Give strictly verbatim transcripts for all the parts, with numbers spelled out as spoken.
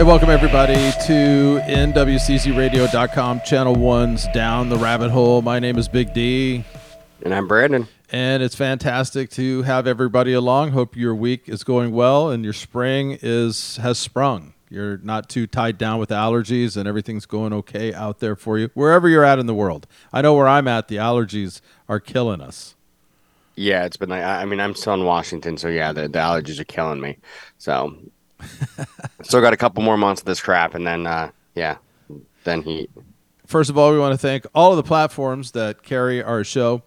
Hey, welcome everybody to N W C radio dot com, Channel One's Down the Rabbit Hole. My name is Big D. And I'm Brandon. And it's fantastic to have everybody along. Hope your week is going well and your spring is has sprung. You're not too tied down with allergies and everything's going okay out there for you, wherever you're at in the world. I know where I'm at, the allergies are killing us. Yeah, it's been like, I mean, I'm still in Washington, so yeah, the, the allergies are killing me. So... Still got a couple more months of this crap, and then, uh, yeah, then heat. First of all, we want to thank all of the platforms that carry our show,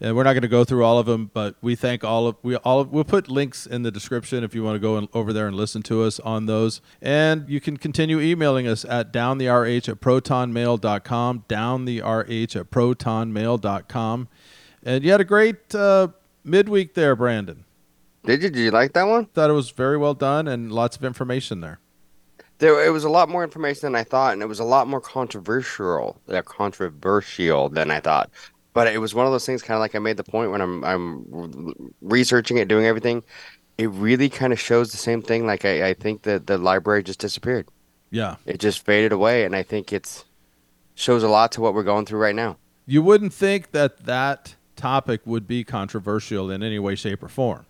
and we're not going to go through all of them, but we thank all of we all. Of, we'll put links in the description if you want to go in, over there and listen to us on those, and you can continue emailing us at down the r h at proton mail dot com, down the r h at proton mail dot com, and you had a great uh, midweek there, Brandon. Did you? Did you like that one? Thought it was very well done and lots of information there. There, it was a lot more information than I thought, and it was a lot more controversial, uh, controversial than I thought. But it was one of those things, kind of like I made the point when I'm, I'm researching it, doing everything. It really kind of shows the same thing. Like I, I think that the library just disappeared. Yeah, it just faded away, and I think it's shows a lot to what we're going through right now. You wouldn't think that that topic would be controversial in any way, shape, or form.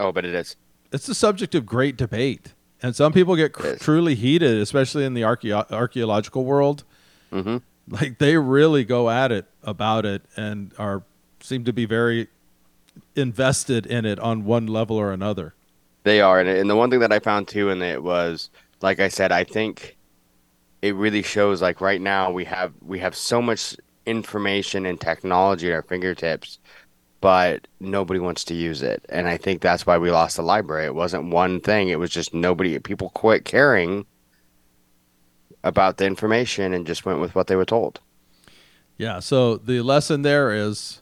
Oh, but it is. It's the subject of great debate. And some people get cr- truly heated, especially in the archeo- archaeological world. Mm-hmm. Like, they really go at it about it and are seem to be very invested in it on one level or another. They are. And, and the one thing that I found, too, in it was, like I said, I think it really shows, like, right now we have we have so much information and technology at our fingertips, but nobody wants to use it. And I think that's why we lost the library. It wasn't one thing. It was just nobody, people quit caring about the information and just went with what they were told. Yeah, so the lesson there is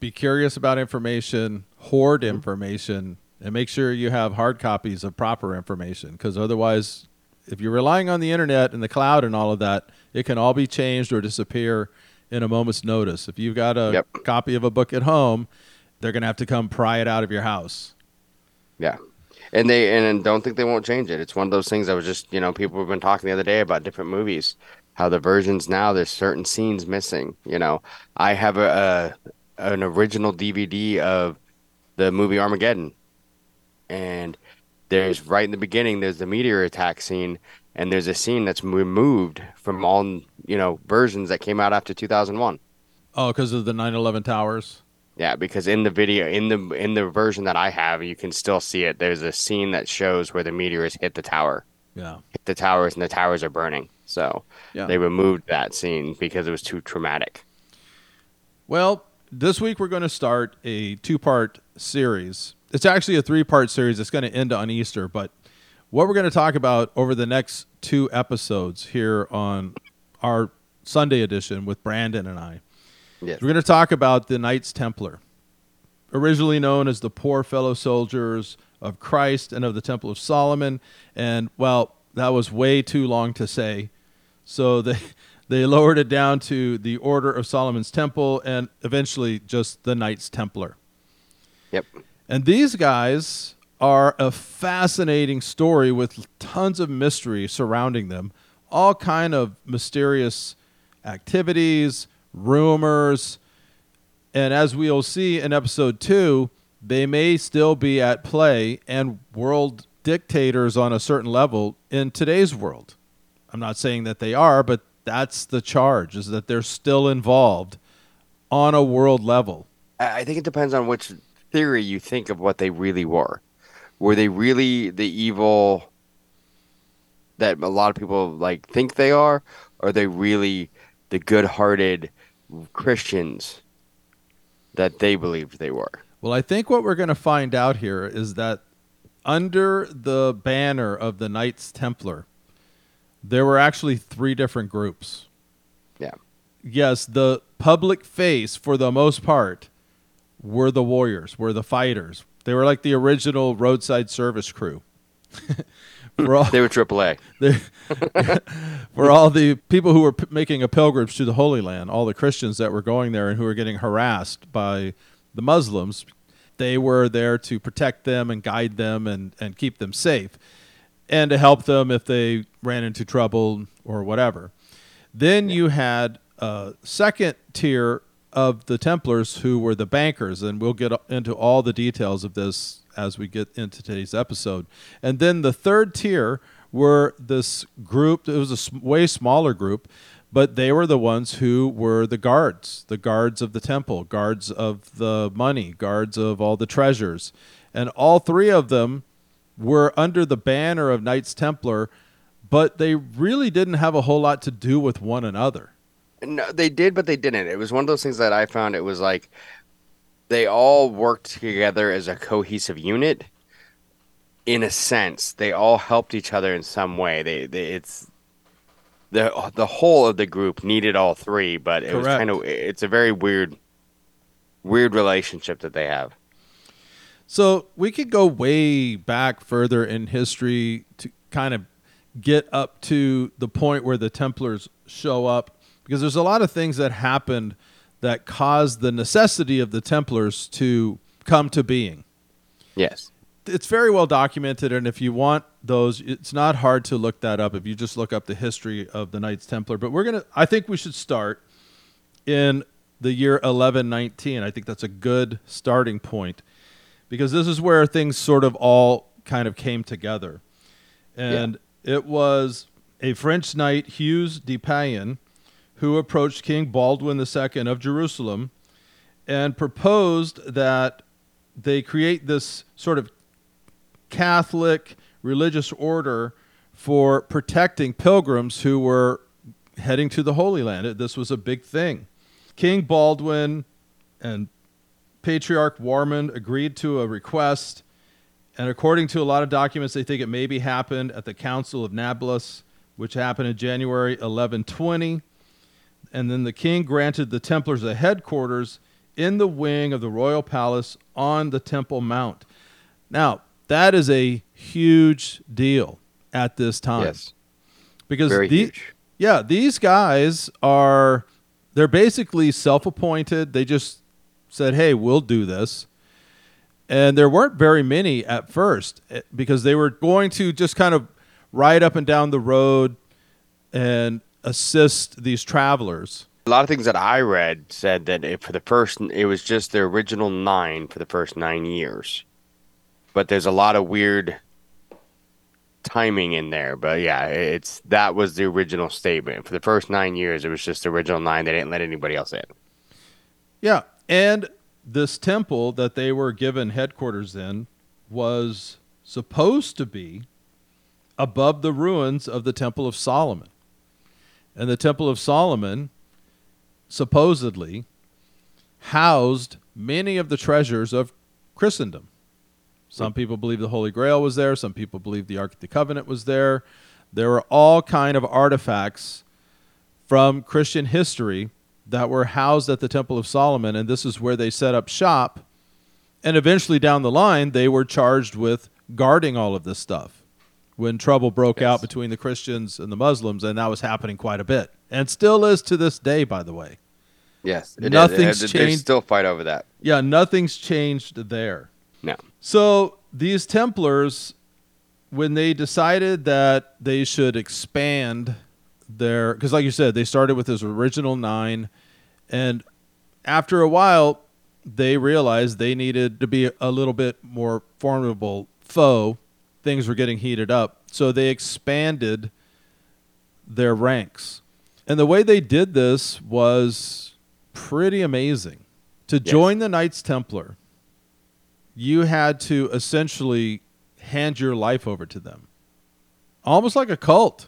be curious about information, hoard information, and make sure you have hard copies of proper information, because otherwise, if you're relying on the internet and the cloud and all of that, it can all be changed or disappear in a moment's notice. If you've got a yep. copy of a book at home, they're going to have to come pry it out of your house. Yeah. And they and don't think they won't change it. It's one of those things that was just, you know, people have been talking the other day about different movies, how the versions now, there's certain scenes missing. You know, I have a, a an original D V D of the movie Armageddon. And there's right in the beginning, there's the meteor attack scene. And there's a scene that's removed from all, you know, versions that came out after two thousand one. Oh, because of the nine eleven towers? Yeah, because in the video, in the in the version that I have, you can still see it. There's a scene that shows where the meteors hit the tower. Yeah. Hit the towers, and the towers are burning. So yeah. They removed that scene because it was too traumatic. Well, this week we're going to start a two-part series. It's actually a three-part series. It's going to end on Easter, but what we're going to talk about over the next two episodes here on our Sunday edition with Brandon and I, yes. we're going to talk about the Knights Templar, originally known as the Poor Fellow Soldiers of Christ and of the Temple of Solomon. And, well, that was way too long to say. So they, they lowered it down to the Order of Solomon's Temple and eventually just the Knights Templar. Yep. And these guys are a fascinating story with tons of mystery surrounding them, all kind of mysterious activities, rumors, and as we'll see in episode two, they may still be at play and world dictators on a certain level in today's world. I'm not saying that they are, but that's the charge, is that they're still involved on a world level. I think it depends on which theory you think of what they really were. Were they really the evil that a lot of people like think they are? Or are they really the good-hearted Christians that they believed they were? Well, I think what we're going to find out here is that under the banner of the Knights Templar, there were actually three different groups. Yeah. Yes, the public face, for the most part, were the warriors, were the fighters. They were like the original roadside service crew. for all, they were triple A. They, for all the people who were p- making a pilgrimage to the Holy Land, all the Christians that were going there and who were getting harassed by the Muslims, they were there to protect them and guide them and, and keep them safe. and to help them if they ran into trouble or whatever. Then yeah. you had a second tier of the Templars who were the bankers, and we'll get into all the details of this as we get into today's episode. And then the third tier were this group, it was a way smaller group, but they were the ones who were the guards, the guards of the temple, guards of the money, guards of all the treasures. And all three of them were under the banner of Knights Templar, but they really didn't have a whole lot to do with one another. No, they did, but they didn't. It was one of those things that I found, it was like they all worked together as a cohesive unit. In a sense, they all helped each other in some way. They, they it's the the whole of the group needed all three, but it Correct. was kind of it's a very weird, weird relationship that they have. So we could go way back further in history to kind of get up to the point where the Templars show up, because there's a lot of things that happened that caused the necessity of the Templars to come to being. Yes. It's very well documented, and if you want those, it's not hard to look that up if you just look up the history of the Knights Templar. But we're going to, I think we should start in the year eleven nineteen. I think that's a good starting point, because this is where things sort of all kind of came together. And yeah. it was a French knight, Hughes de Payen, who approached King Baldwin the Second of Jerusalem and proposed that they create this sort of Catholic religious order for protecting pilgrims who were heading to the Holy Land. This was a big thing. King Baldwin and Patriarch Warmond agreed to a request, and according to a lot of documents, they think it maybe happened at the Council of Nablus, which happened in January eleven twenty, and then the king granted the Templars a headquarters in the wing of the royal palace on the Temple Mount. Now, that is a huge deal at this time. Yes. Because Very the, huge. Yeah, these guys are, they're basically self-appointed. They just said, hey, we'll do this. And there weren't very many at first, because they were going to just kind of ride up and down the road and assist these travelers. A lot of things that I read said that it, for the first, it was just the original nine for the first nine years. But there's a lot of weird timing in there. But yeah, it's that was the original statement. For the first nine years, it was just the original nine. They didn't let anybody else in. Yeah, and this temple that they were given headquarters in was supposed to be above the ruins of the Temple of Solomon. And the Temple of Solomon supposedly housed many of the treasures of Christendom. Some people believe the Holy Grail was there. Some people believe the Ark of the Covenant was there. There were all kind of artifacts from Christian history that were housed at the Temple of Solomon, and this is where they set up shop. And eventually down the line, they were charged with guarding all of this stuff when trouble broke yes. out between the Christians and the Muslims, and that was happening quite a bit. And still is to this day, by the way. Yes. Nothing's changed. They still fight over that. Yeah, nothing's changed there. No. So these Templars, when they decided that they should expand their, because like you said, they started with this original nine, and after a while, they realized they needed to be a little bit more formidable foe. Things were getting heated up. So they expanded their ranks. And the way they did this was pretty amazing. To yes. join the Knights Templar, you had to essentially hand your life over to them. Almost like a cult.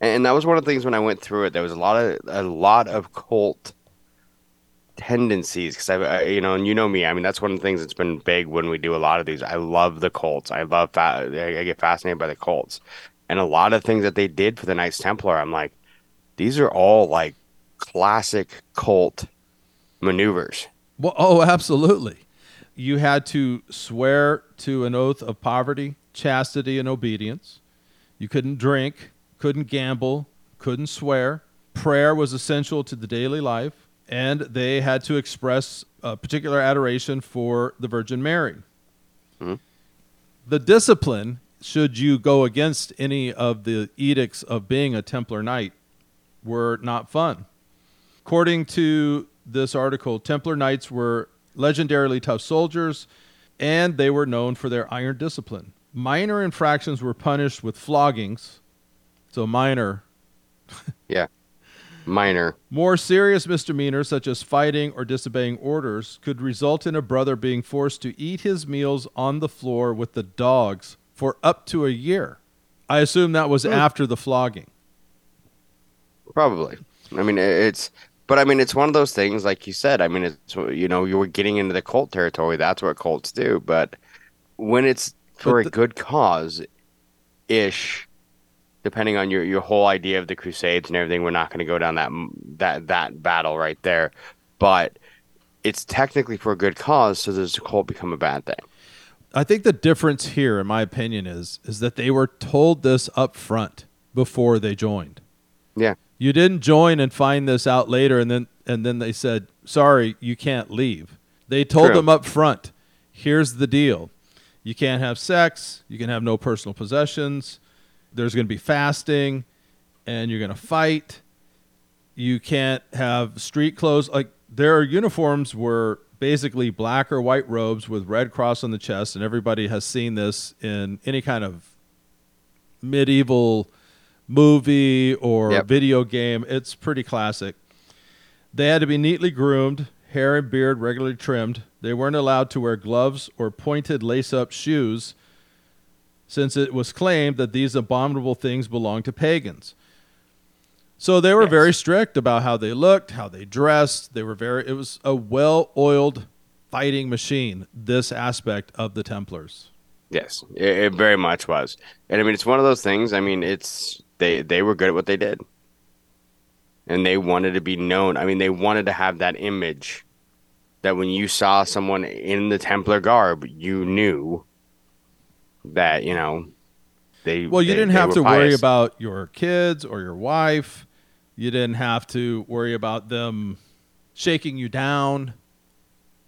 And that was one of the things when I went through it, there was a lot of a lot of cult tendencies, because I, I you know, and you know me, I mean, that's one of the things that's been big when we do a lot of these. I love the cults. I love fa- I get fascinated by the cults. And a lot of things that they did for the Knights Templar, I'm like, these are all like classic cult maneuvers. Well, oh, absolutely. You had to swear to an oath of poverty, chastity, and obedience. You couldn't drink, couldn't gamble, couldn't swear. Prayer was essential to the daily life, and they had to express a particular adoration for the Virgin Mary. Mm-hmm. The discipline should you go against any of the edicts of being a Templar Knight, were not fun. According to this article, Templar Knights were legendarily tough soldiers, and they were known for their iron discipline. Minor infractions were punished with floggings. So minor. Yeah, minor. More serious misdemeanors, such as fighting or disobeying orders, could result in a brother being forced to eat his meals on the floor with the dogs for up to a year. I assume that was mm. after the flogging. Probably. I mean, it's... But, I mean, it's one of those things, like you said. I mean, it's, you know, you were getting into the cult territory. That's what cults do. But when it's for the, a good cause-ish, depending on your, your whole idea of the Crusades and everything, we're not going to go down that, that, that battle right there. But it's technically for a good cause, so does the cult become a bad thing? I think the difference here, in my opinion, is is that they were told this up front before they joined. Yeah. You didn't join and find this out later, and then and then they said, sorry, you can't leave. They told True. them up front, here's the deal. You can't have sex. You can have no personal possessions. There's going to be fasting, and you're going to fight. You can't have street clothes. Like, their uniforms were basically black or white robes with red cross on the chest, and everybody has seen this in any kind of medieval movie or yep. video game. It's pretty classic. They had to be neatly groomed, hair and beard regularly trimmed. They weren't allowed to wear gloves or pointed lace-up shoes, since it was claimed that these abominable things belonged to pagans. So they were yes. very strict about how they looked, how they dressed. They were very. It was a well-oiled fighting machine, this aspect of the Templars. Yes, it, it very much was. And I mean, it's one of those things. I mean, it's they, they were good at what they did. And they wanted to be known. I mean, they wanted to have that image that when you saw someone in the Templar garb, you knew that, you know, they Well, you they, didn't have to pious. worry about your kids or your wife. You didn't have to worry about them shaking you down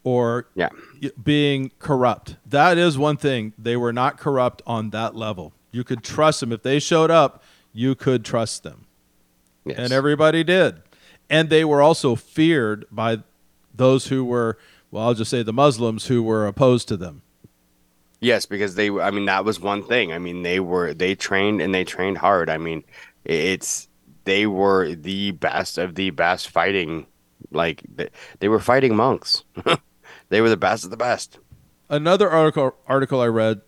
or yeah. being corrupt. That is one thing. They were not corrupt on that level. You could trust them. If they showed up, you could trust them. Yes. And everybody did. And they were also feared by those who were, well, I'll just say the Muslims who were opposed to them. Yes, because they, I mean, that was one thing. I mean, they were, they trained and they trained hard. I mean, it's, they were the best of the best fighting. Like, they, they were fighting monks. They were the best of the best. Another article article I read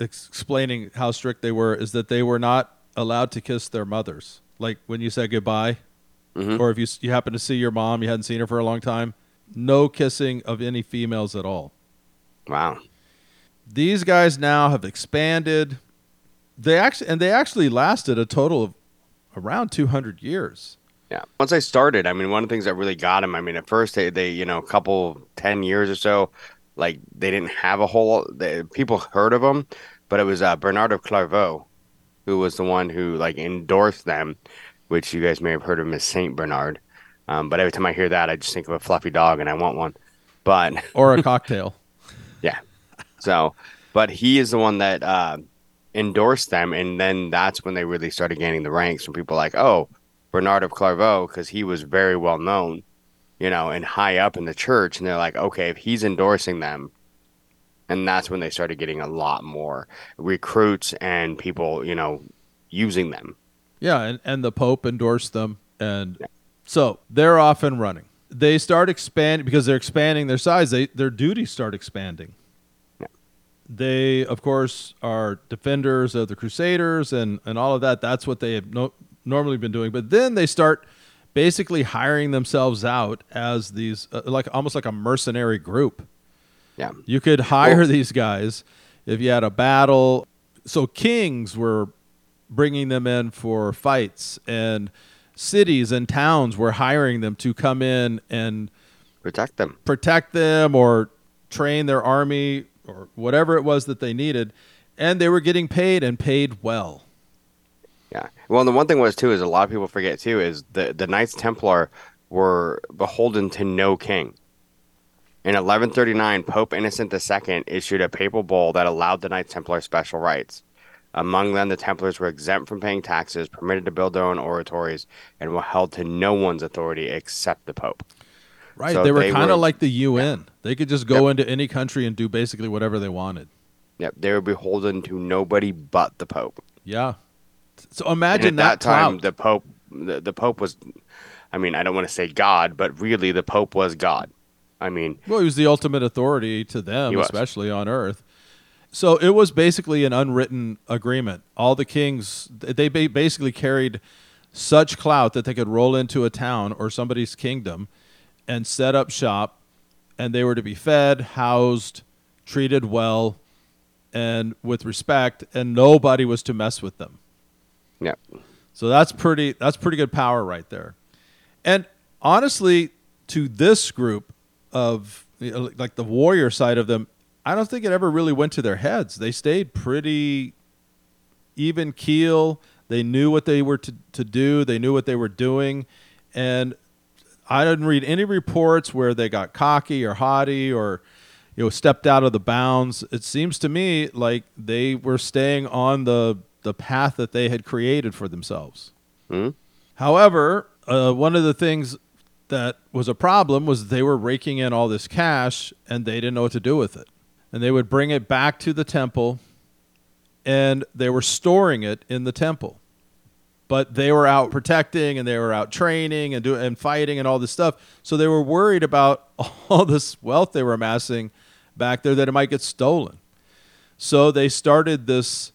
ex- explaining how strict they were is that they were not allowed to kiss their mothers. Like when you said goodbye, mm-hmm. or if you you happen to see your mom, you hadn't seen her for a long time, no kissing of any females at all. Wow. These guys now have expanded. They actually and they actually lasted a total of around two hundred years. Yeah. Once they started, I mean, one of the things that really got them, I mean, at first they, they you know, a couple, ten years or so, like they didn't have a whole, they, people heard of them, but it was uh, Bernard of Clairvaux, who was the one who like endorsed them, which you guys may have heard of him as Saint Bernard. Um, but every time I hear that, I just think of a fluffy dog and I want one. But Or a cocktail. Yeah. So, but he is the one that uh, endorsed them. And then that's when they really started gaining the ranks from people like, oh, Bernard of Clairvaux, because he was very well known, you know, and high up in the church. And they're like, okay, if he's endorsing them. And that's when they started getting a lot more recruits and people, you know, using them. Yeah. And, and the Pope endorsed them. And yeah. so they're off and running. They start expanding because they're expanding their size. They, their duties start expanding. Yeah. They, of course, are defenders of the Crusaders and, and all of that. That's what they have no, normally been doing, but then they start basically hiring themselves out as these uh, like almost like a mercenary group. Yeah, you could hire well, these guys if you had a battle. So kings were bringing them in for fights, and cities and towns were hiring them to come in and protect them protect them or train their army or whatever it was that they needed, and they were getting paid and paid well. Yeah. Well, and the one thing was, too, is a lot of people forget, too, is the, the Knights Templar were beholden to no king. In eleven thirty-nine, Pope Innocent the Second issued a papal bull that allowed the Knights Templar special rights. Among them, the Templars were exempt from paying taxes, permitted to build their own oratories, and were held to no one's authority except the Pope. Right, so they were kind of like the U N. Yeah. They could just go yep. into any country and do basically whatever they wanted. Yep, they were beholden to nobody but the Pope. Yeah. So imagine and at that, that time, clout. the Pope the, the Pope was, I mean, I don't want to say God, but really the Pope was God. I mean, well, he was the ultimate authority to them, especially on earth. So it was basically an unwritten agreement. All the kings, they basically carried such clout that they could roll into a town or somebody's kingdom and set up shop, and they were to be fed, housed, treated well, and with respect, and nobody was to mess with them. Yeah. So that's pretty that's pretty good power right there. And honestly, to this group of, like, the warrior side of them, I don't think it ever really went to their heads. They stayed pretty even keel. They knew what they were to, to do. They knew what they were doing. And I didn't read any reports where they got cocky or haughty or, you know, stepped out of the bounds. It seems to me like they were staying on the the path that they had created for themselves. Mm-hmm. However, uh, one of the things that was a problem was they were raking in all this cash and they didn't know what to do with it. And they would bring it back to the temple, and they were storing it in the temple. But they were out protecting, and they were out training and do, and fighting and all this stuff. So they were worried about all this wealth they were amassing back there that it might get stolen. So they started this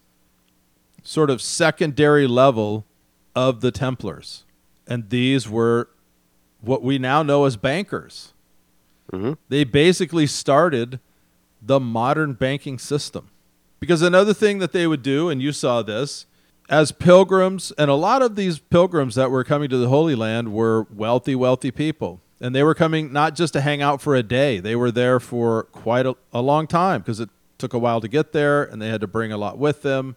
sort of secondary level of the Templars. And these were what we now know as bankers. Mm-hmm. They basically started the modern banking system. Because another thing that they would do, and you saw this, as pilgrims, and a lot of these pilgrims that were coming to the Holy Land were wealthy, wealthy people. And they were coming not just to hang out for a day. They were there for quite a, a long time because it took a while to get there, and they had to bring a lot with them.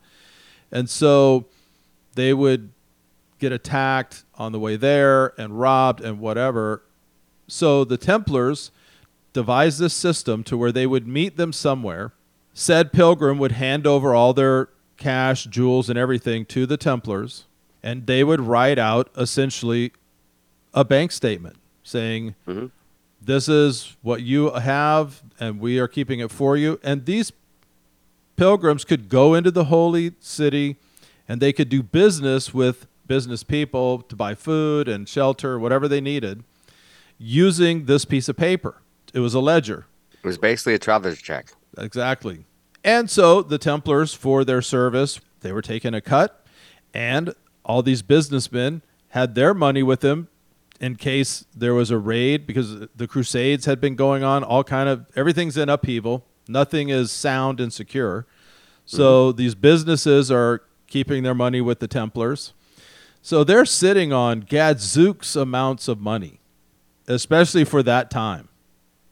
And so they would get attacked on the way there and robbed and whatever. So the Templars devised this system to where they would meet them somewhere. Said pilgrim would hand over all their cash, jewels, and everything to the Templars, and they would write out essentially a bank statement saying, mm-hmm. this is what you have, and we are keeping it for you. And these pilgrims could go into the holy city, and they could do business with business people to buy food and shelter, whatever they needed, using this piece of paper. It was a ledger. It was basically a traveler's check. Exactly. And so the Templars, for their service, they were taking a cut, and all these businessmen had their money with them in case there was a raid, because the Crusades had been going on, all kind of, everything's in upheaval. Nothing is sound and secure. So mm-hmm. these businesses are keeping their money with the Templars. So they're sitting on gadzooks amounts of money, especially for that time.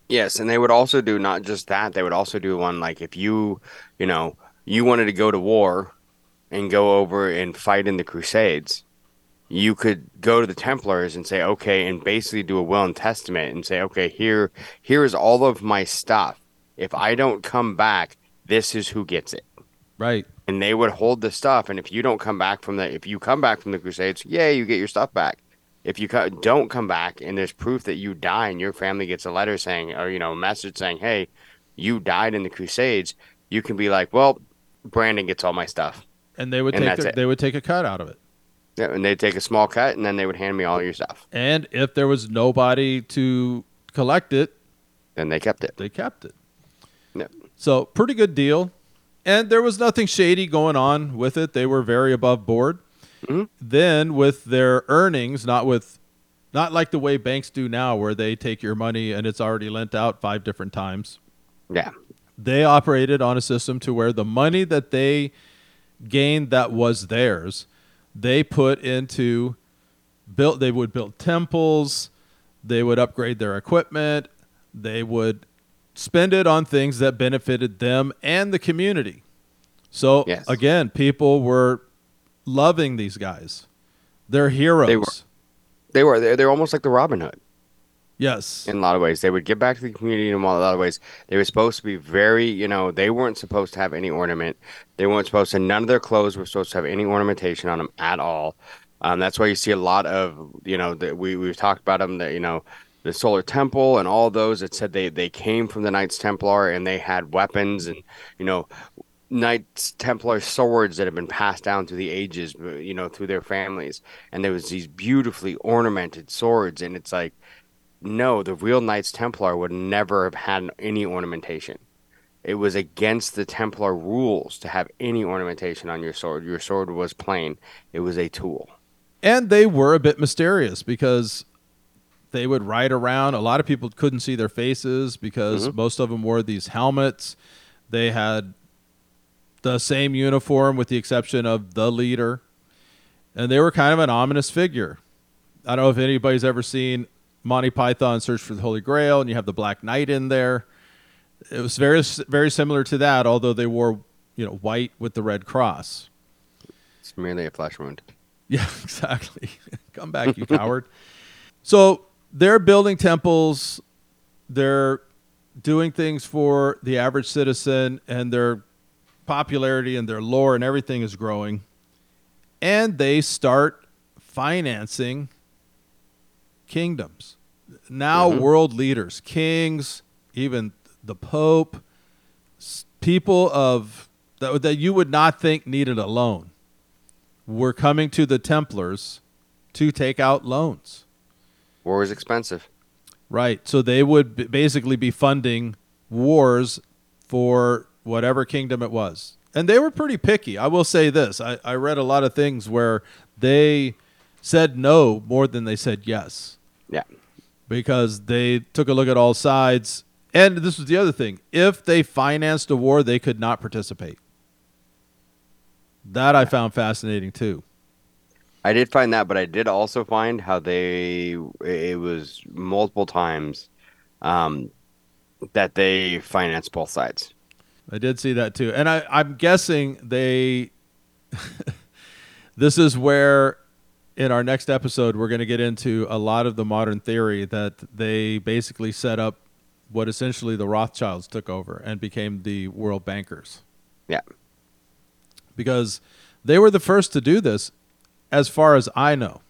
Yes, and they would also do not just that. They would also do one like if you, you know, you wanted to go to war and go over and fight in the Crusades, you could go to the Templars and say, okay, and basically do a will and testament and say, okay, here, here is all of my stuff. If I don't come back, this is who gets it. Right. And they would hold the stuff. And if you don't come back from the, if you come back from the Crusades, yeah, you get your stuff back. If you don't come back and there's proof that you die and your family gets a letter saying, or, you know, a message saying, hey, you died in the Crusades, you can be like, well, Brandon gets all my stuff. And they would and take their, they would take a cut out of it. Yeah, and they'd take a small cut, and then they would hand me all your stuff. And if there was nobody to collect it, then they kept it. They kept it. Yeah. So pretty good deal. And there was nothing shady going on with it. They were very above board. Mm-hmm. Then with their earnings, not with, not like the way banks do now where they take your money and it's already lent out five different times. Yeah. They operated on a system to where the money that they gained that was theirs, they put into, built. they would build temples, they would upgrade their equipment, they would spend it on things that benefited them and the community. So yes. again, people were loving these guys. They're heroes. They were. They were. They're, they're almost like the Robin Hood. Yes. In a lot of ways. They would give back to the community in a lot of ways. They were supposed to be very, you know, they weren't supposed to have any ornament. They weren't supposed to, none of their clothes were supposed to have any ornamentation on them at all. Um, that's why you see a lot of, you know, the, we, we've talked about them, that, you know, the Solar Temple and all those that said they, they came from the Knights Templar and they had weapons and, you know, Knights Templar swords that have been passed down through the ages, you know, through their families. And there was these beautifully ornamented swords. And it's like, no, the real Knights Templar would never have had any ornamentation. It was against the Templar rules to have any ornamentation on your sword. Your sword was plain. It was a tool. And they were a bit mysterious because they would ride around. A lot of people couldn't see their faces because mm-hmm. most of them wore these helmets. They had the same uniform with the exception of the leader. And they were kind of an ominous figure. I don't know if anybody's ever seen Monty Python Search for the Holy Grail, and you have the Black Knight in there. It was very, very similar to that, although they wore, you know, white with the red cross. It's merely a flesh wound. Yeah, exactly. Come back, you coward. So they're building temples, they're doing things for the average citizen, and their popularity and their lore and everything is growing. And they start financing kingdoms. Now mm-hmm. world leaders, kings, even the Pope, people of that, that you would not think needed a loan, were coming to the Templars to take out loans. War is expensive. Right. So they would b- basically be funding wars for whatever kingdom it was. And they were pretty picky. I will say this. I, I read a lot of things where they said no more than they said yes. Yeah. Because they took a look at all sides. And this was the other thing. If they financed a war, they could not participate. That I found fascinating, too. I did find that, but I did also find how they, it was multiple times um, that they financed both sides. I did see that, too. And I, I'm guessing they, this is where, in our next episode, we're going to get into a lot of the modern theory that they basically set up what essentially the Rothschilds took over and became the world bankers. Yeah. Because they were the first to do this, as far as I know.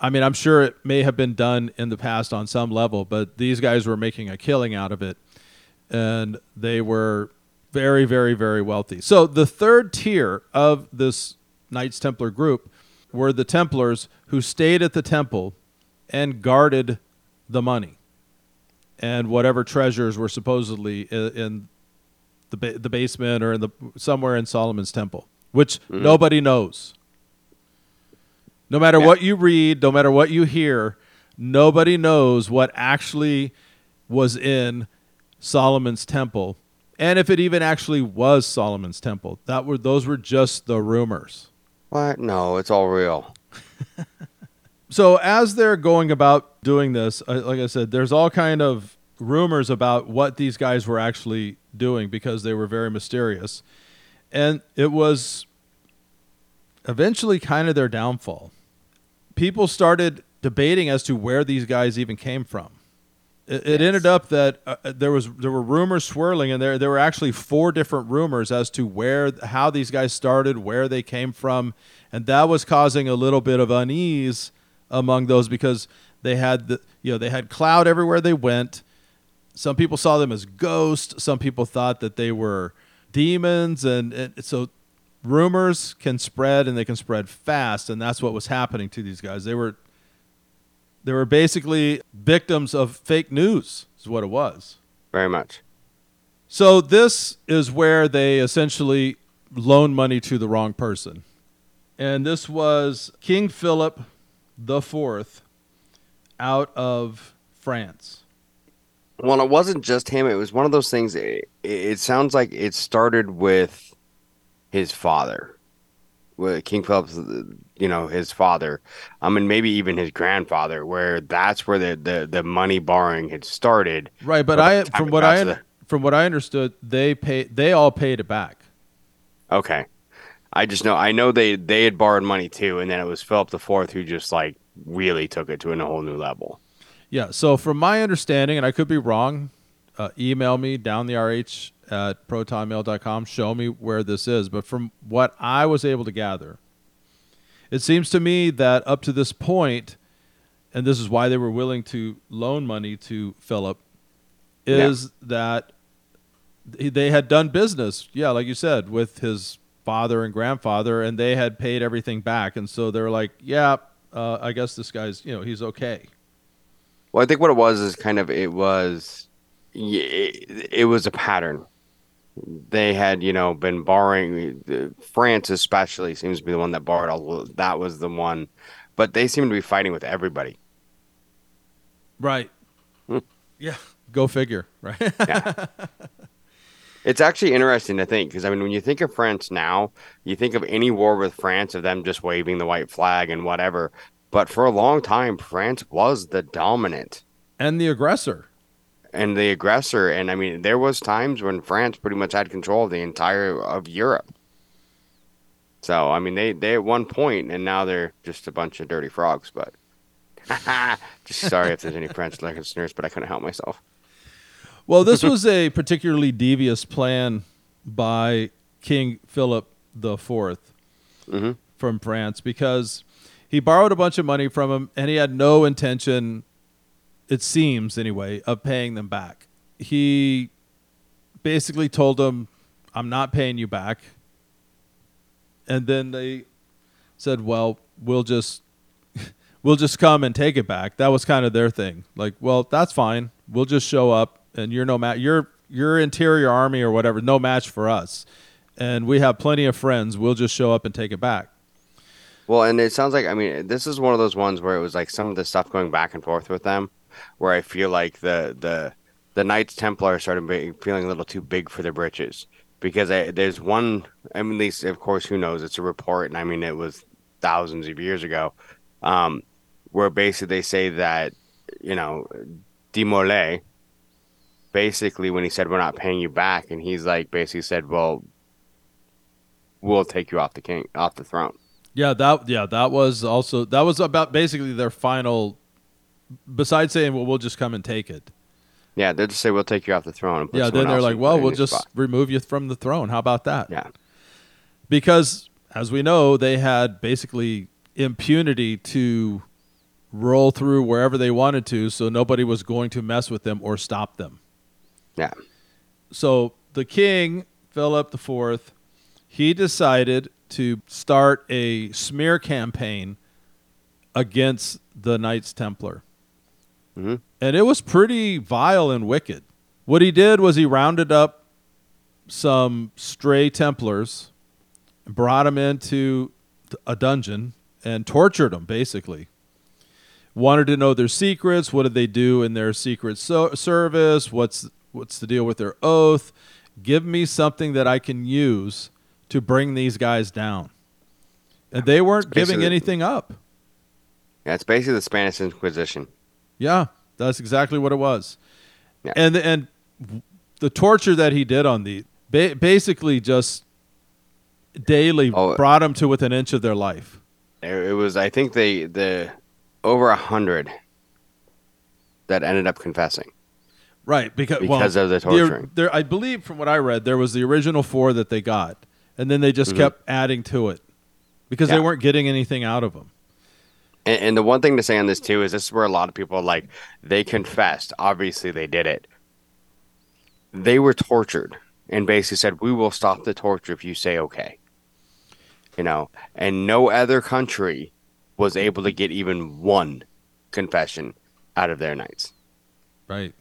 I mean, I'm sure it may have been done in the past on some level, but these guys were making a killing out of it. And they were very, very, very wealthy. So the third tier of this Knights Templar group were the Templars who stayed at the temple and guarded the money and whatever treasures were supposedly in the ba- the basement or in the somewhere in Solomon's temple, which mm. nobody knows. No matter yeah. what you read, no matter what you hear, nobody knows what actually was in Solomon's temple, and if it even actually was Solomon's temple. That were those were just the rumors. What? No, it's all real. So as they're going about doing this, like I said, there's all kind of rumors about what these guys were actually doing because they were very mysterious. And it was eventually kind of their downfall. People started debating as to where these guys even came from. It, it yes. ended up that uh, there was there were rumors swirling, and there there were actually four different rumors as to where how these guys started, where they came from, and that was causing a little bit of unease among those because they had the you know they had cloud everywhere they went. Some people saw them as ghosts. Some people thought that they were demons, and, and so rumors can spread, and they can spread fast, and that's what was happening to these guys. They were. They were basically victims of fake news, is what it was. Very much. So this is where they essentially loan money to the wrong person. And this was King Philip the Fourth out of France. Well, it wasn't just him. It was one of those things. It, it sounds like it started with his father. King Philip's, you know, his father, I mean, maybe even his grandfather, where that's where the, the, the money borrowing had started. Right, but I from what I the... from what I understood, they pay they all paid it back. Okay, I just know I know they, they had borrowed money too, and then it was Philip the Fourth who just like really took it to a whole new level. Yeah, so from my understanding, and I could be wrong, uh, email me, downtheRH at protonmail dot com, show me where this is. But from what I was able to gather, it seems to me that up to this point, and this is why they were willing to loan money to Philip, is yeah. that they had done business, yeah, like you said, with his father and grandfather, and they had paid everything back. And so they were like, yeah, uh, I guess this guy's, you know, he's okay. Well, I think what it was is kind of, it was, it, it was a pattern. They had, you know, been borrowing. France especially seems to be the one that borrowed all. That was the one, but they seem to be fighting with everybody. Right. Hmm. Yeah. Go figure. Right. Yeah. It's actually interesting to think, because I mean, when you think of France now, you think of any war with France of them just waving the white flag and whatever. But for a long time, France was the dominant and the aggressor. And the aggressor, and I mean, there was times when France pretty much had control of the entire of Europe. So, I mean, they, they at one point, and now they're just a bunch of dirty frogs. But just sorry if there's any French listeners, but I couldn't help myself. Well, this was a particularly devious plan by King Philip the Fourth mm-hmm. from France, because he borrowed a bunch of money from him, and he had no intention, it seems anyway, of paying them back. He basically told them, I'm not paying you back. And then they said, well, we'll just we'll just come and take it back. That was kind of their thing. Like, well, that's fine. We'll just show up, and you're no ma- your your interior army or whatever, no match for us. And we have plenty of friends. We'll just show up and take it back. Well, and it sounds like, I mean, this is one of those ones where it was like some of the stuff going back and forth with them, where I feel like the the, the Knights Templar started being, feeling a little too big for their britches. Because I, there's one, I mean, at least, of course, who knows? It's a report, and I mean, it was thousands of years ago, um, where basically they say that, you know, de Molay, basically when he said, we're not paying you back, and he's like, basically said, well, we'll take you off the king, off the throne. Yeah, that yeah, that was also, that was about basically their final, besides saying, well, we'll just come and take it. Yeah, they'll just say, we'll take you off the throne. And put yeah, then they're like, well, we'll just spot. remove you from the throne. How about that? Yeah. Because, as we know, they had basically impunity to roll through wherever they wanted to, so nobody was going to mess with them or stop them. Yeah. So the king, Philip the Fourth, he decided to start a smear campaign against the Knights Templar. Mm-hmm. And it was pretty vile and wicked. What he did was he rounded up some stray Templars, brought them into a dungeon, and tortured them, basically. Wanted to know their secrets. What did they do in their secret so- service? What's, what's the deal with their oath? Give me something that I can use to bring these guys down. And they weren't giving anything up. Yeah, it's basically the Spanish Inquisition. Yeah, that's exactly what it was. Yeah. And and the torture that he did on the ba- basically just daily oh, brought them to within an inch of their life. It was, I think, they the over a hundred that ended up confessing. Right, because because well, of the torturing. There, I believe, from what I read, there was the original four that they got. And then they just mm-hmm. kept adding to it because yeah. they weren't getting anything out of them. And, and the one thing to say on this, too, is this is where a lot of people are like, they confessed. Obviously, they did it. They were tortured and basically said, we will stop the torture if you say okay. You know, and no other country was able to get even one confession out of their knights. Right.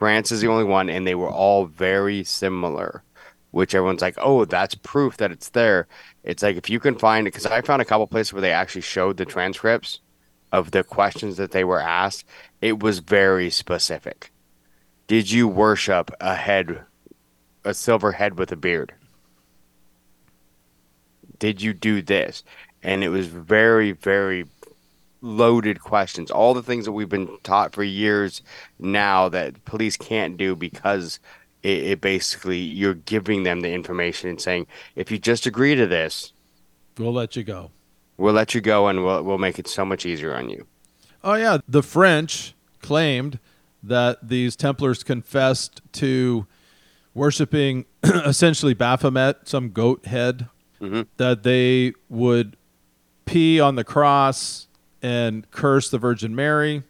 France is the only one, and they were all very similar. Which everyone's like, oh, that's proof that it's there. It's like, if you can find it, because I found a couple places where they actually showed the transcripts of the questions that they were asked. It was very specific. Did you worship a head, a silver head with a beard? Did you do this? And it was very, very loaded questions. All the things that we've been taught for years now that police can't do because... It, it basically, you're giving them the information and saying, if you just agree to this, we'll let you go. We'll let you go, and we'll we'll make it so much easier on you. Oh, yeah. The French claimed that these Templars confessed to worshiping essentially Baphomet, some goat head, mm-hmm. that they would pee on the cross and curse the Virgin Mary,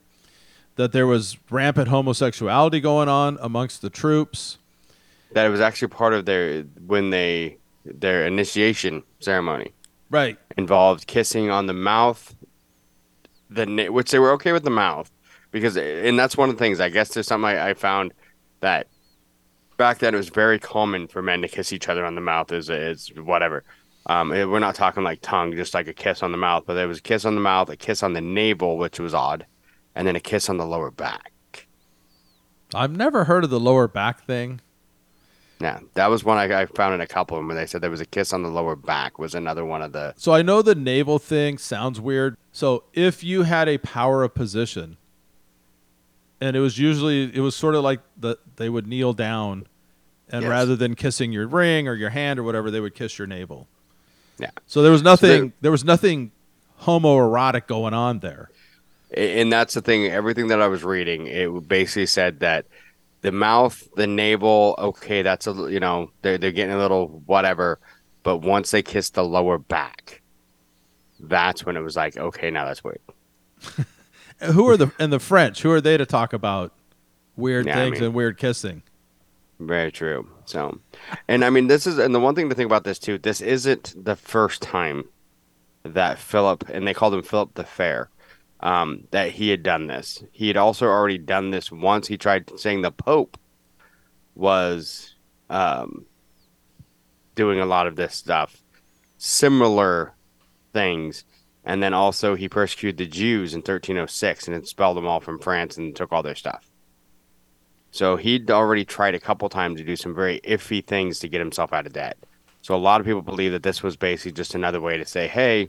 that there was rampant homosexuality going on amongst the troops. That it was actually part of their when they their initiation ceremony. Right. Involved kissing on the mouth, the na- which they were okay with the mouth. Because, and that's one of the things, I guess there's something I, I found that back then it was very common for men to kiss each other on the mouth is is whatever. Um, it, we're not talking like tongue, just like a kiss on the mouth, but there was a kiss on the mouth, a kiss on the navel, which was odd, and then a kiss on the lower back. I've never heard of the lower back thing. Yeah, that was one I, I found in a couple of them where they said there was a kiss on the lower back was another one of the... So I know the navel thing sounds weird. So if you had a power of position... And it was usually, it was sort of like the, they would kneel down, and yes. rather than kissing your ring or your hand or whatever, they would kiss your navel. Yeah. So there was nothing, so they, there was nothing homoerotic going on there. And that's the thing, everything that I was reading, it basically said that the mouth, the navel, okay, that's a, you know, they're, they're getting a little whatever, but once they kiss the lower back, that's when it was like, okay, now that's weird. Who are the and the French? Who are they to talk about weird yeah, things I mean, and weird kissing? Very true. So, and I mean, this is and the one thing to think about this too. This isn't the first time that Philip and they called him Philip the Fair um, that he had done this. He had also already done this once. He tried saying the Pope was um, doing a lot of this stuff, similar things. And then also he persecuted the Jews in thirteen oh six and expelled them all from France and took all their stuff. So he'd already tried a couple times to do some very iffy things to get himself out of debt. So a lot of people believe that this was basically just another way to say, hey,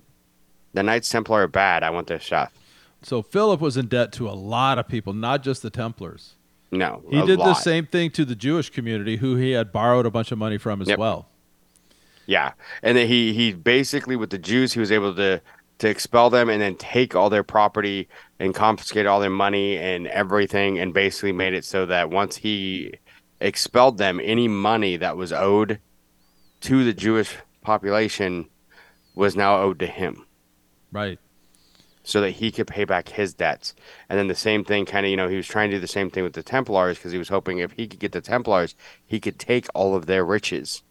the Knights Templar are bad. I want their stuff. So Philip was in debt to a lot of people, not just the Templars. No, He did lot. the same thing to the Jewish community, who he had borrowed a bunch of money from as yep. well. Yeah. And then he, he basically, with the Jews, he was able to... to expel them and then take all their property and confiscate all their money and everything, and basically made it so that once he expelled them, any money that was owed to the Jewish population was now owed to him. Right. So that he could pay back his debts. And then the same thing kind of, you know, he was trying to do the same thing with the Templars because he was hoping if he could get the Templars, he could take all of their riches.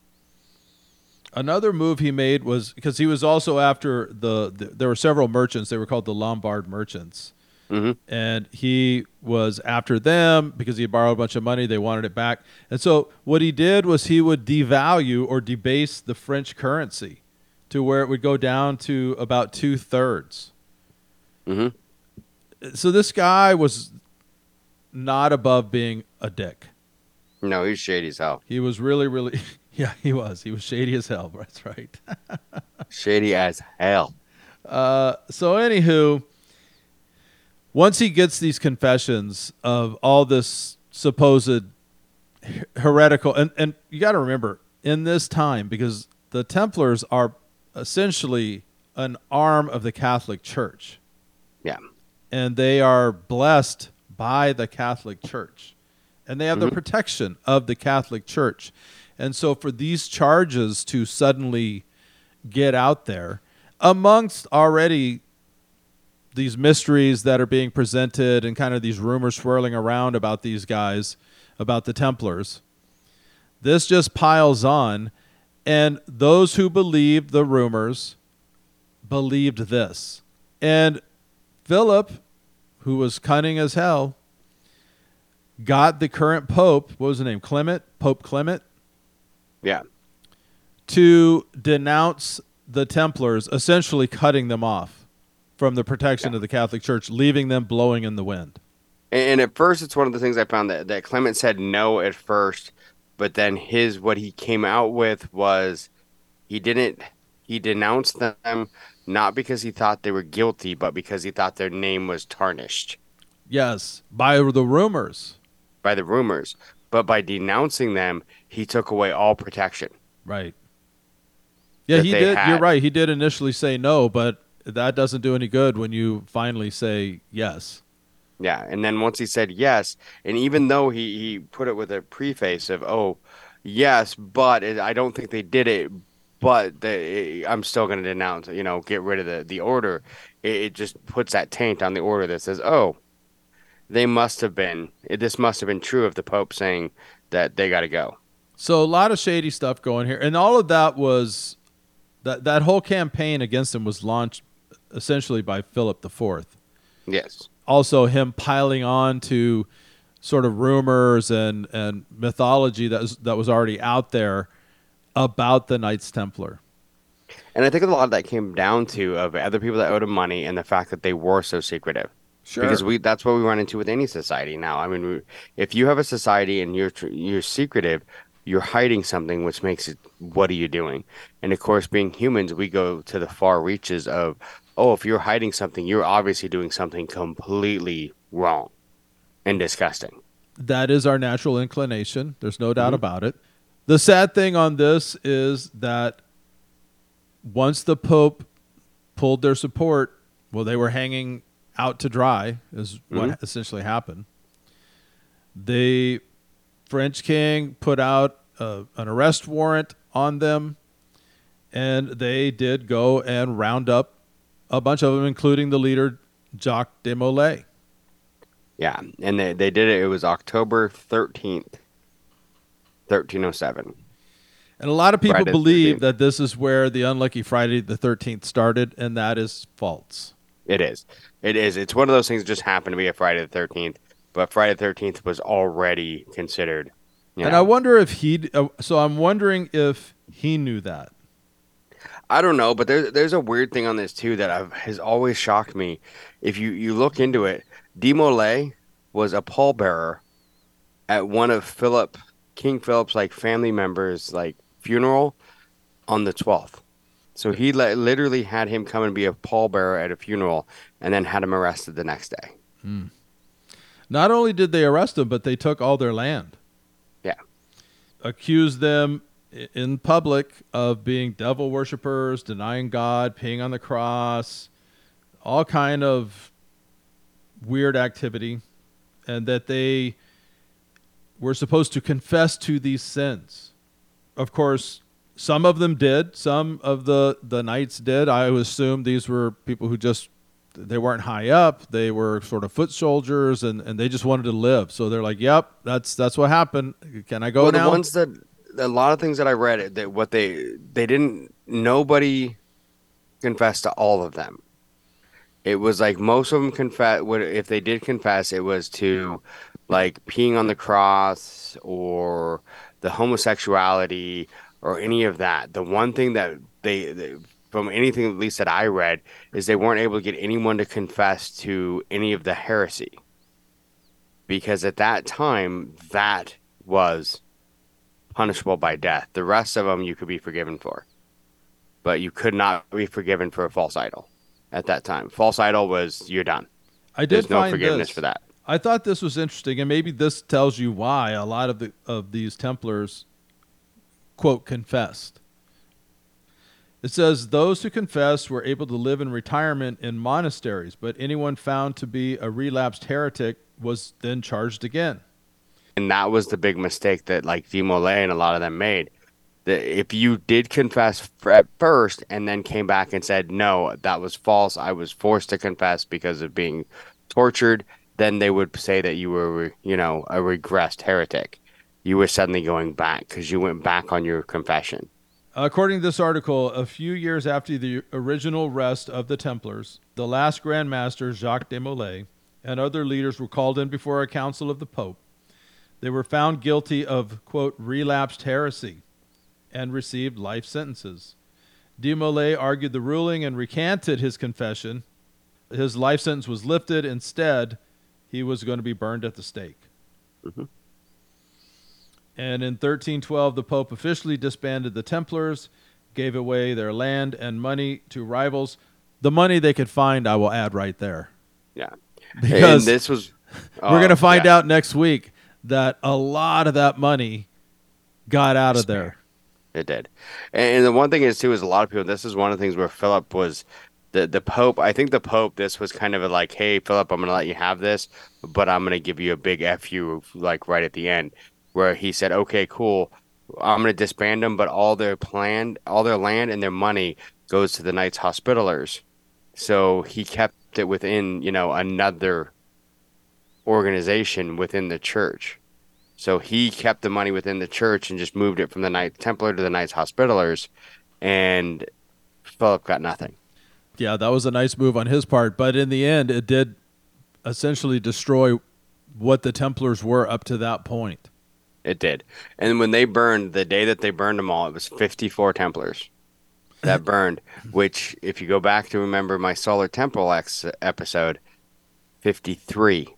Another move he made was because he was also after the, the, there were several merchants. They were called the Lombard merchants. Mm-hmm. And he was after them because he had borrowed a bunch of money. They wanted it back. And so what he did was he would devalue or debase the French currency to where it would go down to about two thirds. Mm-hmm. So this guy was not above being a dick. No, he's shady as hell. He was really, really... Yeah, he was. He was shady as hell. That's right. Shady as hell. Uh, so anywho, once he gets these confessions of all this supposed heretical, and, and you got to remember, in this time, because the Templars are essentially an arm of the Catholic Church. Yeah. And they are blessed by the Catholic Church. And they have mm-hmm. the protection of the Catholic Church. And so for these charges to suddenly get out there, amongst already these mysteries that are being presented and kind of these rumors swirling around about these guys, about the Templars, this just piles on. And those who believed the rumors believed this. And Philip, who was cunning as hell, got the current Pope, what was his name, Clement, Pope Clement? Yeah. To denounce the Templars, essentially cutting them off from the protection yeah. of the Catholic Church, leaving them blowing in the wind. And at first, it's one of the things I found that, that Clement said no at first, but then his what he came out with was he didn't he denounced them not because he thought they were guilty, but because he thought their name was tarnished. Yes, by the rumors. By the rumors. But by denouncing them, he took away all protection. Right. Yeah, he did. Had. You're right. He did initially say no, but that doesn't do any good when you finally say yes. Yeah, and then once he said yes, and even though he, he put it with a preface of, oh, yes, but it, I don't think they did it, but they, I'm still going to denounce, you know, get rid of the, the order. It, it just puts that taint on the order that says, oh, they must have been, it, this must have been true of the Pope saying that they got to go. So a lot of shady stuff going here. And all of that was, that, that whole campaign against him was launched essentially by Philip the Fourth. Yes. Also, him piling on to sort of rumors and, and mythology that was, that was already out there about the Knights Templar. And I think a lot of that came down to of other people that owed him money and the fact that they were so secretive. Sure. Because we that's what we run into with any society now. I mean, we, if you have a society and you're you're secretive, you're hiding something, which makes it, what are you doing? And, of course, being humans, we go to the far reaches of, oh, if you're hiding something, you're obviously doing something completely wrong and disgusting. That is our natural inclination. There's no doubt mm-hmm. about it. The sad thing on this is that once the Pope pulled their support, well, they were hanging out to dry is what mm-hmm. essentially happened. The French king put out uh, an arrest warrant on them, and they did go and round up a bunch of them, including the leader, Jacques de Molay. Yeah, and they, they did it. It was October thirteenth, thirteen oh seven. And a lot of people Friday believe that this is where the unlucky Friday the thirteenth started, and that is false. It is. It is. It's one of those things that just happened to be a Friday the thirteenth, but Friday the thirteenth was already considered. You know. And I wonder if he... Uh, so I'm wondering if he knew that. I don't know, but there's there's a weird thing on this too that I've, has always shocked me. If you, you look into it, de Molay was a pallbearer at one of Philip King Philip's like family members' like funeral on the twelfth. So he li- literally had him come and be a pallbearer at a funeral, and then had him arrested the next day. Mm. Not only did they arrest him, but they took all their land. Yeah, accused them in public of being devil worshipers, denying God, peeing on the cross, all kind of weird activity, and that they were supposed to confess to these sins. Of course, some of them did. Some of the, the knights did. I assume these were people who just, they weren't high up. They were sort of foot soldiers, and, and they just wanted to live. So they're like, yep, that's that's what happened. Can I go well, now? The ones that... A lot of things that I read, that what they they didn't, nobody confessed to all of them. It was like most of them confess. If they did confess, it was to like peeing on the cross or the homosexuality or any of that. The one thing that they, they from anything at least that I read, is they weren't able to get anyone to confess to any of the heresy, because at that time that was punishable by death. The rest of them you could be forgiven for, but you could not be forgiven for a false idol at that time. False idol was, you're done. I did There's no find forgiveness this. for that. I thought this was interesting, and maybe this tells you why a lot of the of these Templars, quote, confessed. It says, those who confessed were able to live in retirement in monasteries, but anyone found to be a relapsed heretic was then charged again. And that was the big mistake that like de Molay and a lot of them made. That if you did confess at first and then came back and said, no, that was false, I was forced to confess because of being tortured, then they would say that you were, you know, a regressed heretic. You were suddenly going back because you went back on your confession. According to this article, a few years after the original arrest of the Templars, the last Grand Master, Jacques de Molay, and other leaders were called in before a council of the Pope. They were found guilty of, quote, relapsed heresy and received life sentences. De Molay argued the ruling and recanted his confession. His life sentence was lifted. Instead, he was going to be burned at the stake. Mm-hmm. And in thirteen twelve, the Pope officially disbanded the Templars, gave away their land and money to rivals. The money they could find, I will add right there. Yeah. Because and this was, uh, we're going to find yeah. out next week that a lot of that money got out of there. It did. And the one thing is, too, is a lot of people, this is one of the things where Philip was, the the Pope, I think the Pope, this was kind of a like, hey, Philip, I'm going to let you have this, but I'm going to give you a big F you, like right at the end, where he said, okay, cool, I'm going to disband them, but all their plan, all their land and their money goes to the Knights Hospitallers. So he kept it within, you know, another organization within the church. So he kept the money within the church and just moved it from the Knights Templar to the Knights Hospitallers, and Philip got nothing. Yeah, that was a nice move on his part, but in the end, it did essentially destroy what the Templars were up to that point. It did. And when they burned, the day that they burned them all, it was fifty-four Templars that burned, which, if you go back to remember my Solar Temple ex- episode, fifty-three.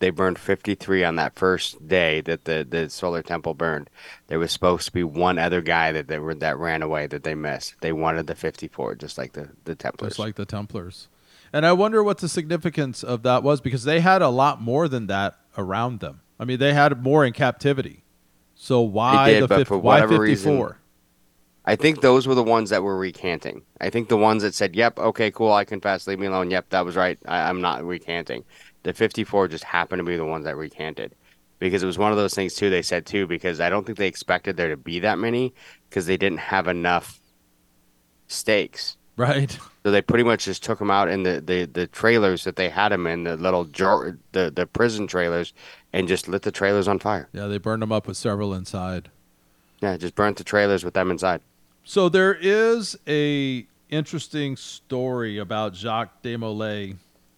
They burned fifty-three on that first day that the, the Solar Temple burned. There was supposed to be one other guy that they were, that ran away that they missed. They wanted the fifty-four, just like the, the Templars. Just like the Templars. And I wonder what the significance of that was, because they had a lot more than that around them. I mean, they had more in captivity. So why did, the fifty, why fifty-four? Reason, I think those were the ones that were recanting. I think the ones that said, yep, okay, cool, I confess, leave me alone. Yep, that was right. I, I'm not recanting. The fifty-four just happened to be the ones that recanted, because it was one of those things, too, they said, too, because I don't think they expected there to be that many, because they didn't have enough stakes. Right. So they pretty much just took them out in the, the, the trailers that they had them in, the little jar, the, the prison trailers, and just lit the trailers on fire. Yeah, they burned them up with several inside. Yeah, just burnt the trailers with them inside. So there is a interesting story about Jacques de Molay.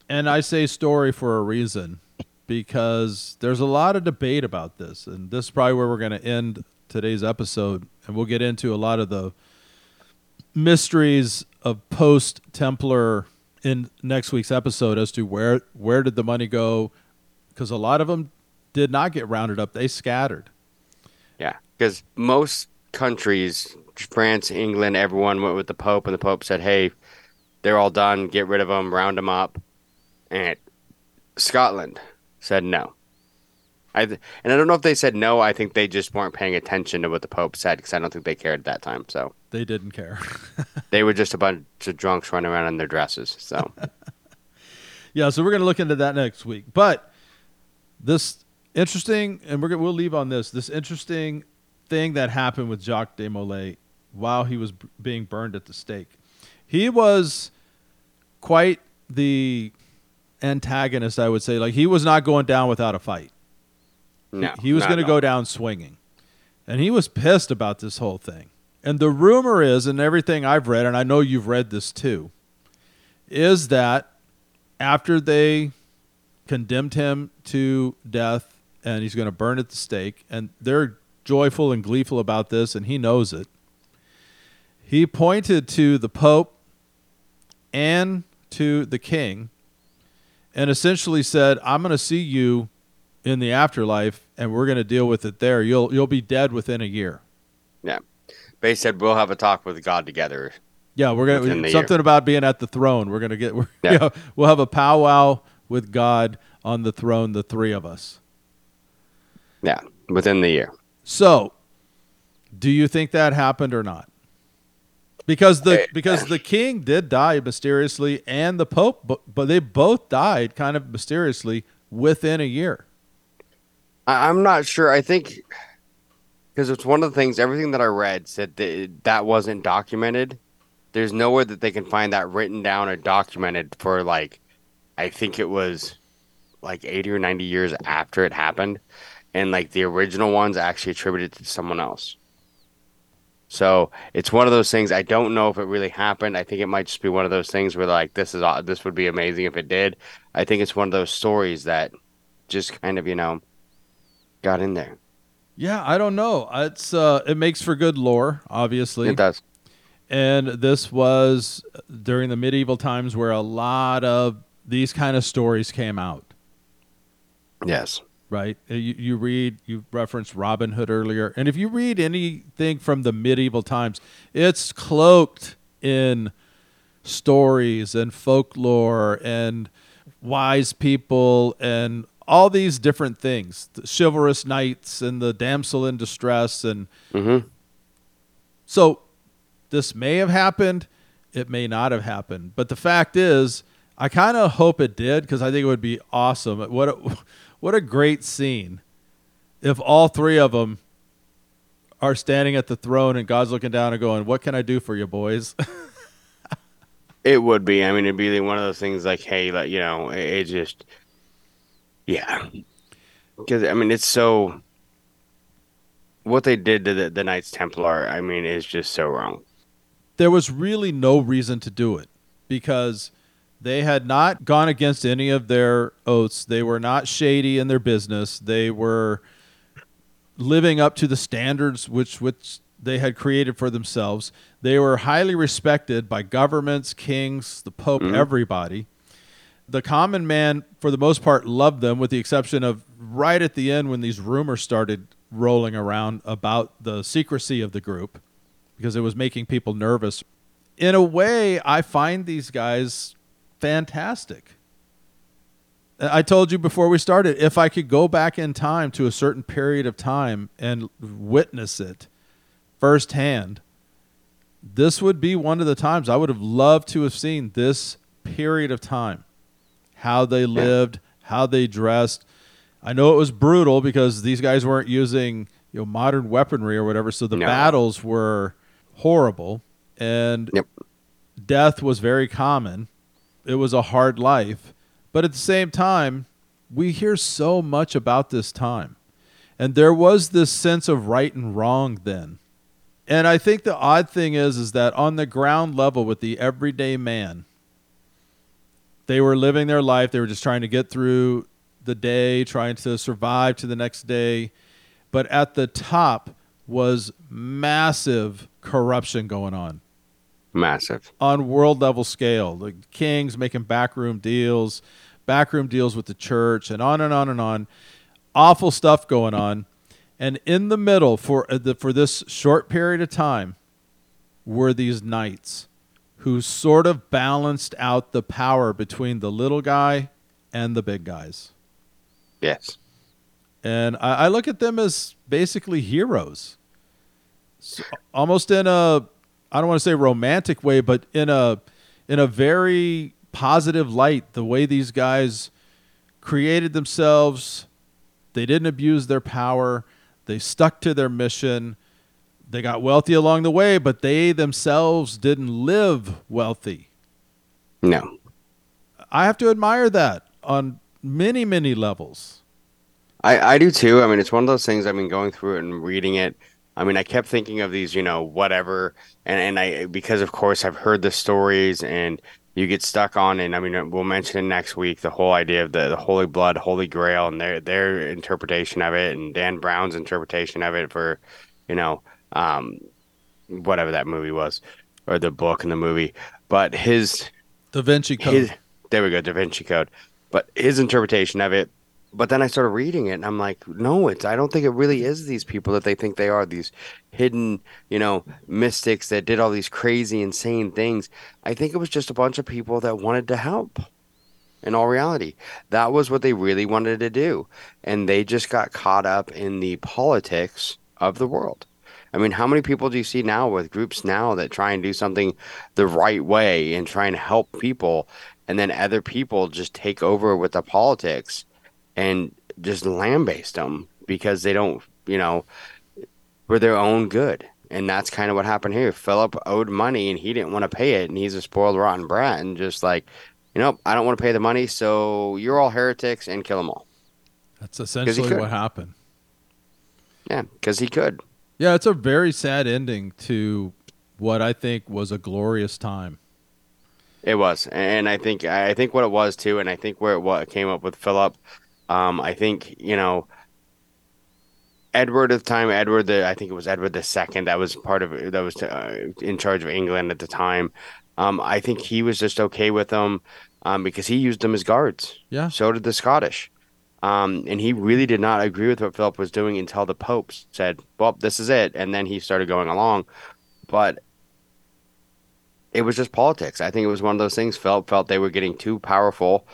And I say story for a reason, because there's a lot of debate about this. And this is probably where we're going to end today's episode. And we'll get into a lot of the mysteries of post-Templar in next week's episode as to where, where did the money go? Because a lot of them did not get rounded up. They scattered. Yeah, because most countries, France, England, everyone went with the Pope. And the Pope said, hey, they're all done. Get rid of them. Round them up. And Scotland said no. I th- and I don't know if they said no. I think they just weren't paying attention to what the Pope said, because I don't think they cared at that time. So they didn't care. They were just a bunch of drunks running around in their dresses. So yeah, so we're going to look into that next week. But this interesting, and we're gonna, we'll leave on this, this interesting thing that happened with Jacques de Molay while he was b- being burned at the stake. He was quite the antagonist, I would say. Like, he was not going down without a fight. No, he was going to go down swinging, and he was pissed about this whole thing. And the rumor is, and everything I've read, and I know you've read this too, is that after they condemned him to death and he's going to burn at the stake, and they're joyful and gleeful about this, and he knows it, he pointed to the Pope and to the King and essentially said, I'm going to see you in the afterlife, and we're going to deal with it there. You'll you'll be dead within a year. Yeah. They said, we'll have a talk with God together. Yeah, we're going to something year. about being at the throne. We're going to get, we're, yeah. you know, we'll have a powwow with God on the throne, the three of us. Yeah, within the year. So, do you think that happened or not? Because the because the king did die mysteriously, and the Pope, but, but they both died kind of mysteriously within a year. I'm not sure. I think because it's one of the things, everything that I read said that that wasn't documented. There's nowhere that they can find that written down or documented for, like, I think it was like eighty or ninety years after it happened. And like the original ones actually attributed to someone else. So it's one of those things. I don't know if it really happened. I think it might just be one of those things where, like, this is this would be amazing if it did. I think it's one of those stories that just kind of, you know, got in there. Yeah, I don't know. It's uh, it makes for good lore, obviously. It does. And this was during the medieval times where a lot of these kind of stories came out. Yes. Right. You, you read, you referenced Robin Hood earlier. And if you read anything from the medieval times, it's cloaked in stories and folklore and wise people and all these different things, the chivalrous knights and the damsel in distress. And mm-hmm. So this may have happened. it may not have happened. But the fact is, I kind of hope it did, because I think it would be awesome. What a, what a great scene if all three of them are standing at the throne and God's looking down and going, what can I do for you, boys? It would be. I mean, it'd be one of those things like, hey, like, you know, it, it just, yeah. Because, I mean, it's so, what they did to the, the Knights Templar, I mean, is just so wrong. There was really no reason to do it, because they had not gone against any of their oaths. They were not shady in their business. They were living up to the standards which which they had created for themselves. They were highly respected by governments, kings, the Pope, mm-hmm. everybody. The common man, for the most part, loved them, with the exception of right at the end when these rumors started rolling around about the secrecy of the group, because it was making people nervous. In a way, I find these guys fantastic. I told you before we started, if I could go back in time to a certain period of time and witness it firsthand, this would be one of the times I would have loved to have seen, this period of time, how they lived, how they dressed. I know it was brutal because these guys weren't using, you know, modern weaponry or whatever, so the no. battles were horrible, and yep. death was very common. It was a hard life. But at the same time, we hear so much about this time. And there was this sense of right and wrong then. And I think the odd thing is, is that on the ground level with the everyday man, they were living their life. They were just trying to get through the day, trying to survive to the next day. But at the top was massive corruption going on. Massive. On world level scale. The kings making backroom deals, backroom deals with the church, and on and on and on. Awful stuff going on. And in the middle, for the, for this short period of time, were these knights who sort of balanced out the power between the little guy and the big guys. Yes. And I, I look at them as basically heroes. So, almost in a, I don't want to say romantic way, but in a in a very positive light, the way these guys created themselves, they didn't abuse their power, they stuck to their mission, they got wealthy along the way, but they themselves didn't live wealthy. No. I have to admire that on many, many levels. I, I do too. I mean, it's one of those things, I mean, going through it and reading it, I mean, I kept thinking of these, you know, whatever, and, and I, because of course I've heard the stories and you get stuck on, and I mean, we'll mention it next week, the whole idea of the, the Holy Blood, Holy Grail, and their their interpretation of it, and Dan Brown's interpretation of it for, you know, um, whatever that movie was, or the book and the movie, but his... Da Vinci Code. His, there we go, Da Vinci Code. But his interpretation of it. But then I started reading it, and I'm like, no, it's, I don't think it really is these people that they think they are, these hidden, you know, mystics that did all these crazy, insane things. I think it was just a bunch of people that wanted to help, in all reality. That was what they really wanted to do. And they just got caught up in the politics of the world. I mean, how many people do you see now with groups now that try and do something the right way and try and help people, and then other people just take over with the politics and just lambaste them because they don't, you know, for their own good. And that's kind of what happened here. Philip owed money and he didn't want to pay it. And he's a spoiled, rotten brat. And just like, you know, I don't want to pay the money. So you're all heretics and kill them all. That's essentially what happened. Yeah, because he could. Yeah, it's a very sad ending to what I think was a glorious time. It was. And I think I think what it was, too, and I think where it, what came up with Philip, Um, I think, you know, Edward at the time, Edward, the, I think it was Edward the Second that was part of, that was uh, in charge of England at the time. Um, I think he was just okay with them um, because he used them as guards. Yeah. So did the Scottish. Um, and he really did not agree with what Philip was doing until the Pope said, well, this is it. And then he started going along. But it was just politics. I think it was one of those things. Philip felt they were getting too powerful,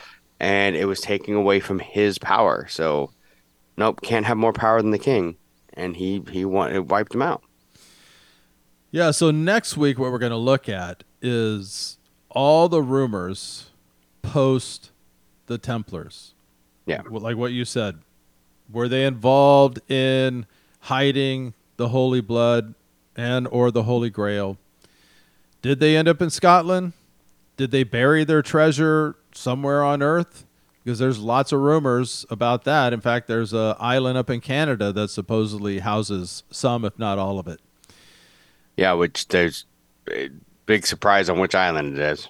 and it was taking away from his power. So, nope, can't have more power than the king. And he, he, won, he wiped him out. Yeah, so next week what we're going to look at is all the rumors post the Templars. Yeah. Like what you said. Were they involved in hiding the Holy Blood and or the Holy Grail? Did they end up in Scotland? Did they bury their treasure somewhere on Earth? Because there's lots of rumors about that. In fact, there's an island up in Canada that supposedly houses some, if not all of it. Yeah, which there's a big surprise on which island it is.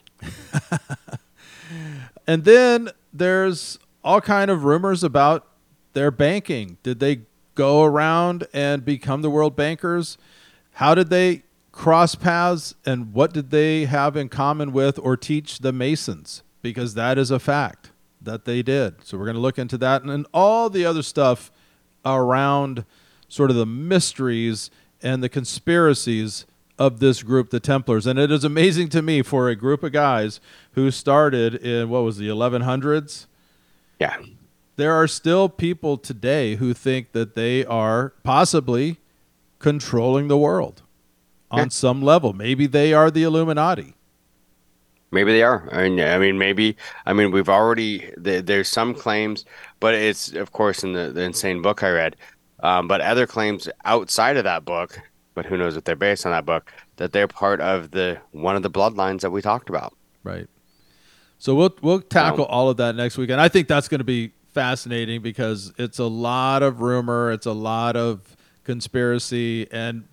And then there's all kind of rumors about their banking. Did they go around and become the world bankers? How did they cross paths, and what did they have in common with or teach the Masons? Because that is a fact that they did. So we're going to look into that and, and all the other stuff around sort of the mysteries and the conspiracies of this group, the Templars. And it is amazing to me for a group of guys who started in, what was the eleven hundreds? Yeah. There are still people today who think that they are possibly controlling the world on yeah. some level. Maybe they are the Illuminati. Maybe they are. I mean, I mean maybe. I mean, we've already, the, there's some claims, but it's, of course, in the, the insane book I read, Um, but other claims outside of that book, but who knows if they're based on that book, that they're part of the one of the bloodlines that we talked about. Right. So we'll we'll tackle um, all of that next week, and I think that's going to be fascinating because it's a lot of rumor, it's a lot of conspiracy, and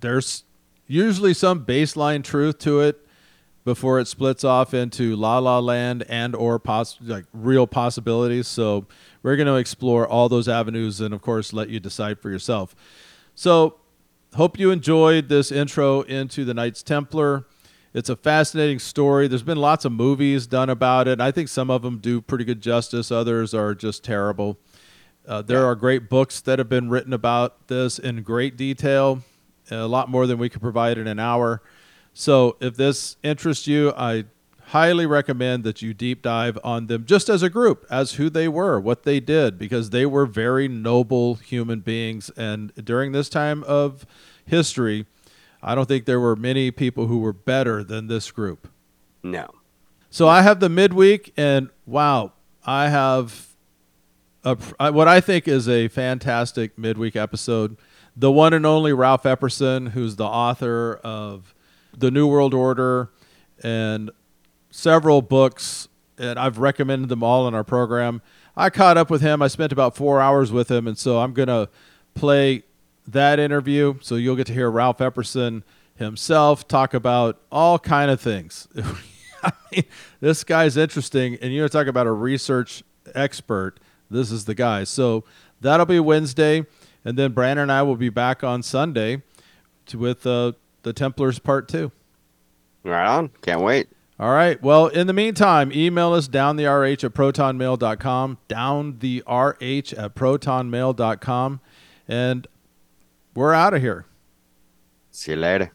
there's usually some baseline truth to it before it splits off into la la land and or poss- like real possibilities. So we're going to explore all those avenues and, of course, let you decide for yourself. So hope you enjoyed this intro into the Knights Templar. It's a fascinating story. There's been lots of movies done about it. I think some of them do pretty good justice. Others are just terrible. Uh, there yeah. are great books that have been written about this in great detail, a lot more than we could provide in an hour. So if this interests you, I highly recommend that you deep dive on them just as a group, as who they were, what they did, because they were very noble human beings. And during this time of history, I don't think there were many people who were better than this group. No. So I have the midweek, and wow, I have a, what I think is a fantastic midweek episode. The one and only Ralph Epperson, who's the author of The New World Order and several books, and I've recommended them all in our program. I caught up with him. I spent about four hours with him, and so I'm going to play that interview. So you'll get to hear Ralph Epperson himself talk about all kind of things. I mean, this guy's interesting, and you're talking about a research expert. This is the guy. So that'll be Wednesday, and then Brandon and I will be back on Sunday to, with uh, the Templars Part two. Right on. Can't wait. All right. Well, in the meantime, email us down the r h at proton mail dot com, down the r h at proton mail dot com, and we're out of here. See you later.